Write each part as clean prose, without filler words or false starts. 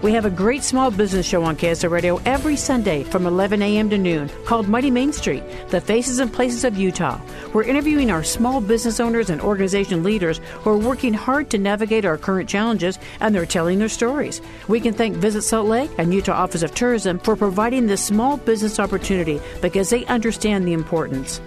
We have a great small business show on KSL Radio every Sunday from 11 a.m. to noon called Mighty Main Street, the faces and places of Utah. We're interviewing our small business owners and organization leaders who are working hard to navigate our current challenges, and they're telling their stories. We can thank Visit Salt Lake and Utah Office of Tourism for providing this small business opportunity because they understand the importance.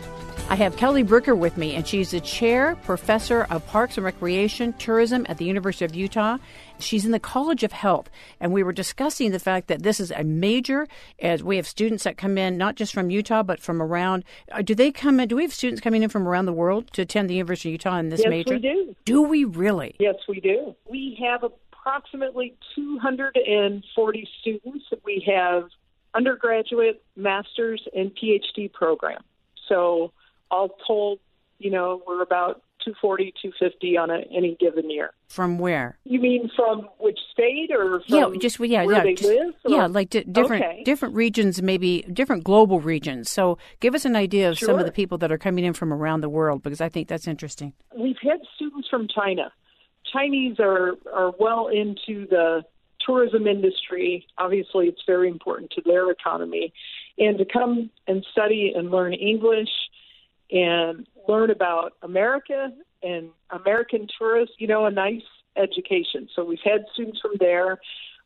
I have Kelly Bricker with me, and she's the chair, professor of Parks and Recreation Tourism at the University of Utah. She's in the College of Health, and we were discussing the fact that this is a major, as we have students that come in, not just from Utah, but from around. Do they come in? Do we have students coming in from around the world to attend the University of Utah in this major? Yes, we do. Do we really? Yes, we do. We have approximately 240 students. We have undergraduate, master's, and PhD program. So all told, you know, we're about 240, 250 on any given year. From where? You mean from which state or from where they live? Or? Yeah, like different regions, maybe different global regions. So give us an idea of some of the people that are coming in from around the world, because I think that's interesting. We've had students from China. Chinese are well into the tourism industry. Obviously, it's very important to their economy. And to come and study and learn English and learn about America and American tourists, you know, a nice education. So we've had students from there.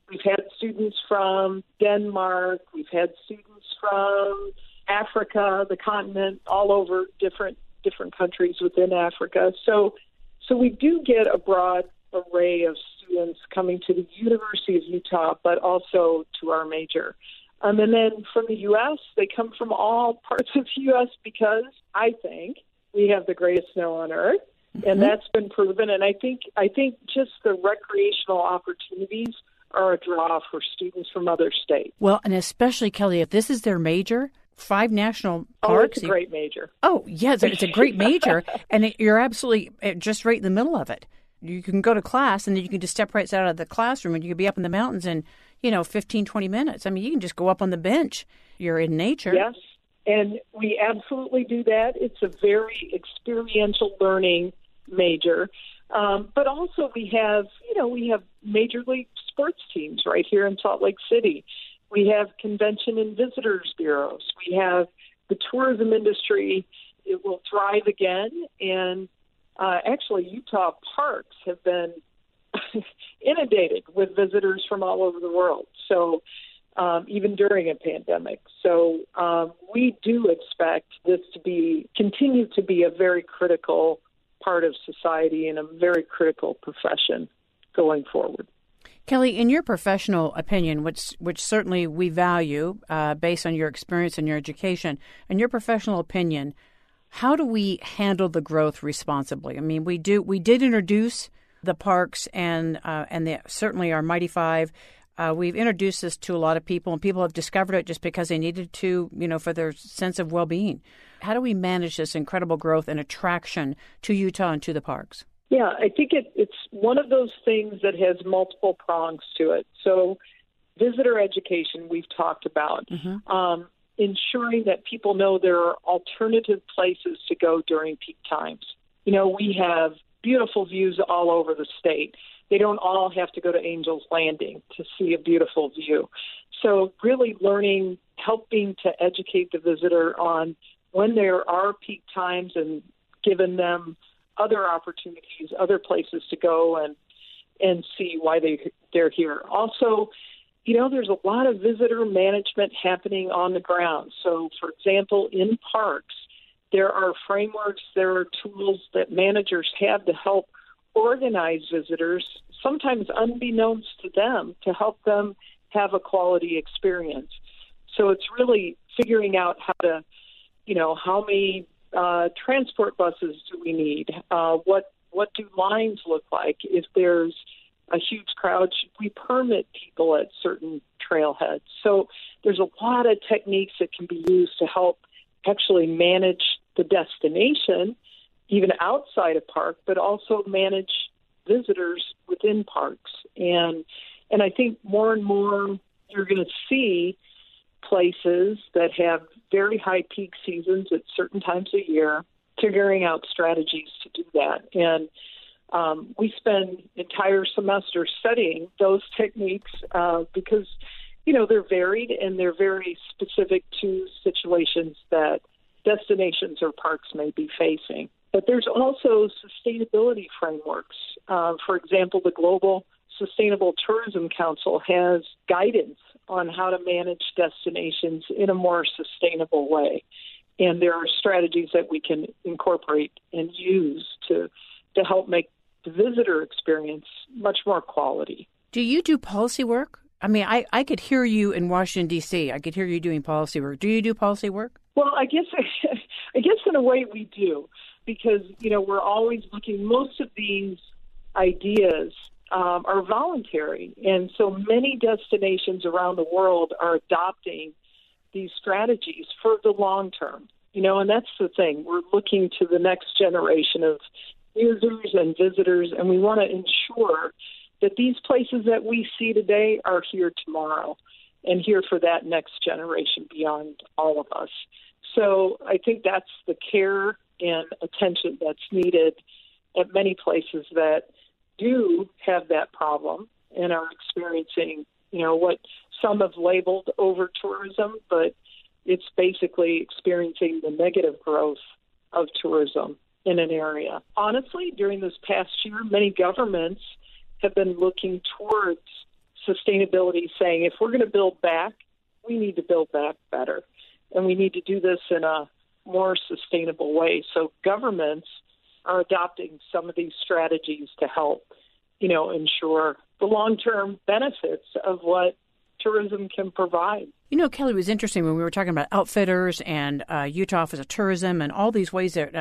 We've had students from Denmark. We've had students from Africa, the continent, all over different countries within Africa. So we do get a broad array of students coming to the University of Utah, but also to our major. And then from the U.S., they come from all parts of the U.S. because I think we have the greatest snow on earth, and that's been proven. And I think just the recreational opportunities are a draw for students from other states. Well, and especially, Kelly, if this is their major, 5 national parks. Oh, it's a great major. Oh, yes, it's a great major, and you're absolutely just right in the middle of it. You can go to class, and then you can just step right out of the classroom, and you can be up in the mountains in, 15, 20 minutes. I mean, you can just go up on the bench. You're in nature. Yes, and we absolutely do that. It's a very experiential learning major. But also we have major league sports teams right here in Salt Lake City. We have convention and visitors bureaus. We have the tourism industry. It will thrive again, and actually, Utah parks have been inundated with visitors from all over the world, so even during a pandemic. So we do expect this to continue to be a very critical part of society and a very critical profession going forward. Kelly, in your professional opinion, which certainly we value based on your experience and your education, in your professional opinion, how do we handle the growth responsibly? I mean, we did introduce the parks and certainly our Mighty Five. We've introduced this to a lot of people, and people have discovered it just because they needed to, for their sense of well-being. How do we manage this incredible growth and attraction to Utah and to the parks? Yeah, I think it's one of those things that has multiple prongs to it. So visitor education we've talked about. Mm-hmm. Ensuring that people know there are alternative places to go during peak times. We have beautiful views all over the state. They don't all have to go to Angel's Landing to see a beautiful view. So really learning, helping to educate the visitor on when there are peak times and giving them other opportunities, other places to go and see why they're here. Also, you know, there's a lot of visitor management happening on the ground. So, for example, in parks, there are frameworks, there are tools that managers have to help organize visitors, sometimes unbeknownst to them, to help them have a quality experience. So it's really figuring out how to, you know, how many transport buses do we need? What do lines look like? If there's a huge crowd, should we permit people at certain trailheads? So there's a lot of techniques that can be used to help actually manage the destination, even outside a park, but also manage visitors within parks. And I think more and more you're going to see places that have very high peak seasons at certain times of year figuring out strategies to do that. And we spend entire semester studying those techniques because, you know, they're varied and they're very specific to situations that destinations or parks may be facing. But there's also sustainability frameworks. For example, the Global Sustainable Tourism Council has guidance on how to manage destinations in a more sustainable way. And there are strategies that we can incorporate and use to help make the visitor experience much more quality. Do you do policy work? I mean, I could hear you in Washington, D.C. I could hear you doing policy work. Do you do policy work? Well, I guess in a way we do, because, you know, we're always looking. Most of these ideas are voluntary. And so many destinations around the world are adopting these strategies for the long term, you know, and that's the thing. We're looking to the next generation of users and visitors, and we want to ensure that these places that we see today are here tomorrow and here for that next generation beyond all of us. So I think that's the care and attention that's needed at many places that do have that problem and are experiencing, you know, what some have labeled over-tourism, but it's basically experiencing the negative growth of tourism in an area. Honestly, during this past year, many governments have been looking towards sustainability, saying if we're going to build back, we need to build back better, and we need to do this in a more sustainable way. So governments are adopting some of these strategies to help, you know, ensure the long-term benefits of what tourism can provide. You know, Kelly, it was interesting when we were talking about outfitters and Utah Office of Tourism and all these ways that,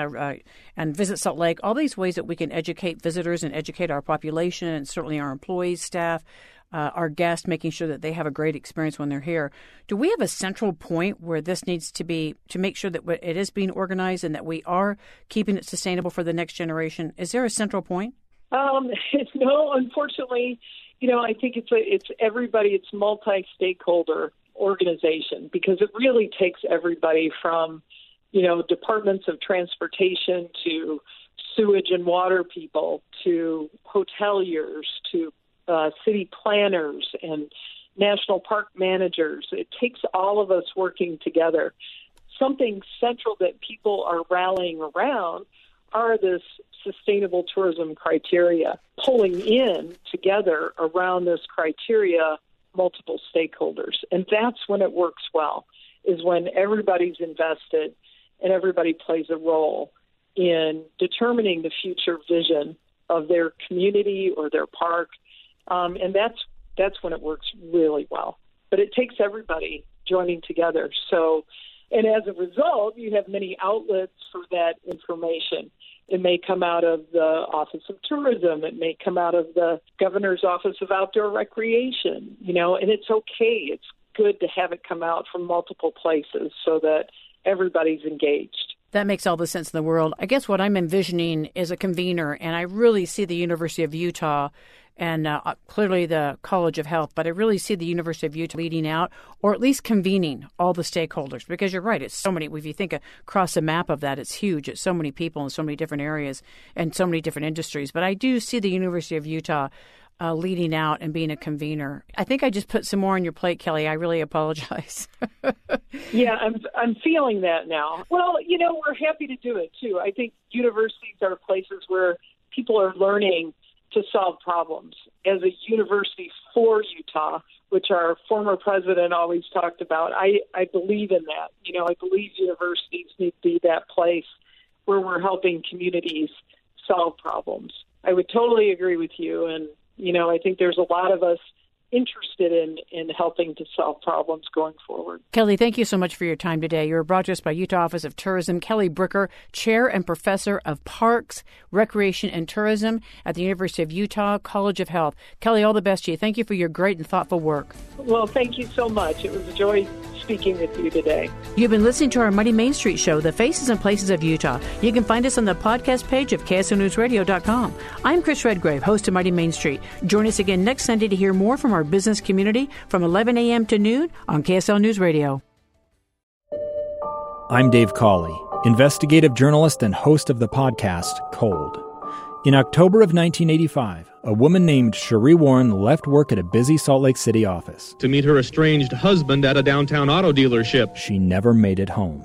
and Visit Salt Lake, all these ways that we can educate visitors and educate our population and certainly our employees, staff, our guests, making sure that they have a great experience when they're here. Do we have a central point where this needs to be to make sure that it is being organized and that we are keeping it sustainable for the next generation? Is there a central point? No, unfortunately. You know, I think it's everybody, it's multi-stakeholder organization, because it really takes everybody from, you know, departments of transportation to sewage and water people to hoteliers to city planners and national park managers. It takes all of us working together. Something central that people are rallying around are this sustainable tourism criteria, pulling in together around this criteria multiple stakeholders. And that's when it works well, is when everybody's invested and everybody plays a role in determining the future vision of their community or their park. And that's when it works really well. But it takes everybody joining together. So, and as a result, you have many outlets for that information. It may come out of the Office of Tourism. It may come out of the Governor's Office of Outdoor Recreation, you know, and it's okay. It's good to have it come out from multiple places so that everybody's engaged. That makes all the sense in the world. I guess what I'm envisioning is a convener, and I really see the University of Utah and clearly the College of Health. But I really see the University of Utah leading out, or at least convening all the stakeholders, because you're right, it's so many. If you think across a map of that, it's huge. It's so many people in so many different areas and so many different industries. But I do see the University of Utah leading out and being a convener. I think I just put some more on your plate, Kelly. I really apologize. Yeah, I'm feeling that now. Well, you know, we're happy to do it, too. I think universities are places where people are learning to solve problems. As a university for Utah, which our former president always talked about, I believe in that. You know, I believe universities need to be that place where we're helping communities solve problems. I would totally agree with you. And, you know, I think there's a lot of us interested in helping to solve problems going forward. Kelly, thank you so much for your time today. You were brought to us by Utah Office of Tourism. Kelly Bricker, Chair and Professor of Parks, Recreation, and Tourism at the University of Utah College of Health. Kelly, all the best to you. Thank you for your great and thoughtful work. Well, thank you so much. It was a joy speaking with you today. You've been listening to our Mighty Main Street show, The Faces and Places of Utah. You can find us on the podcast page of kslnewsradio.com. I'm Chris Redgrave, host of Mighty Main Street. Join us again next Sunday to hear more from our business community from 11 a.m. to noon on KSL News Radio. I'm Dave Cawley, investigative journalist and host of the podcast Cold. In October of 1985, a woman named Cherie Warren left work at a busy Salt Lake City office to meet her estranged husband at a downtown auto dealership. She never made it home.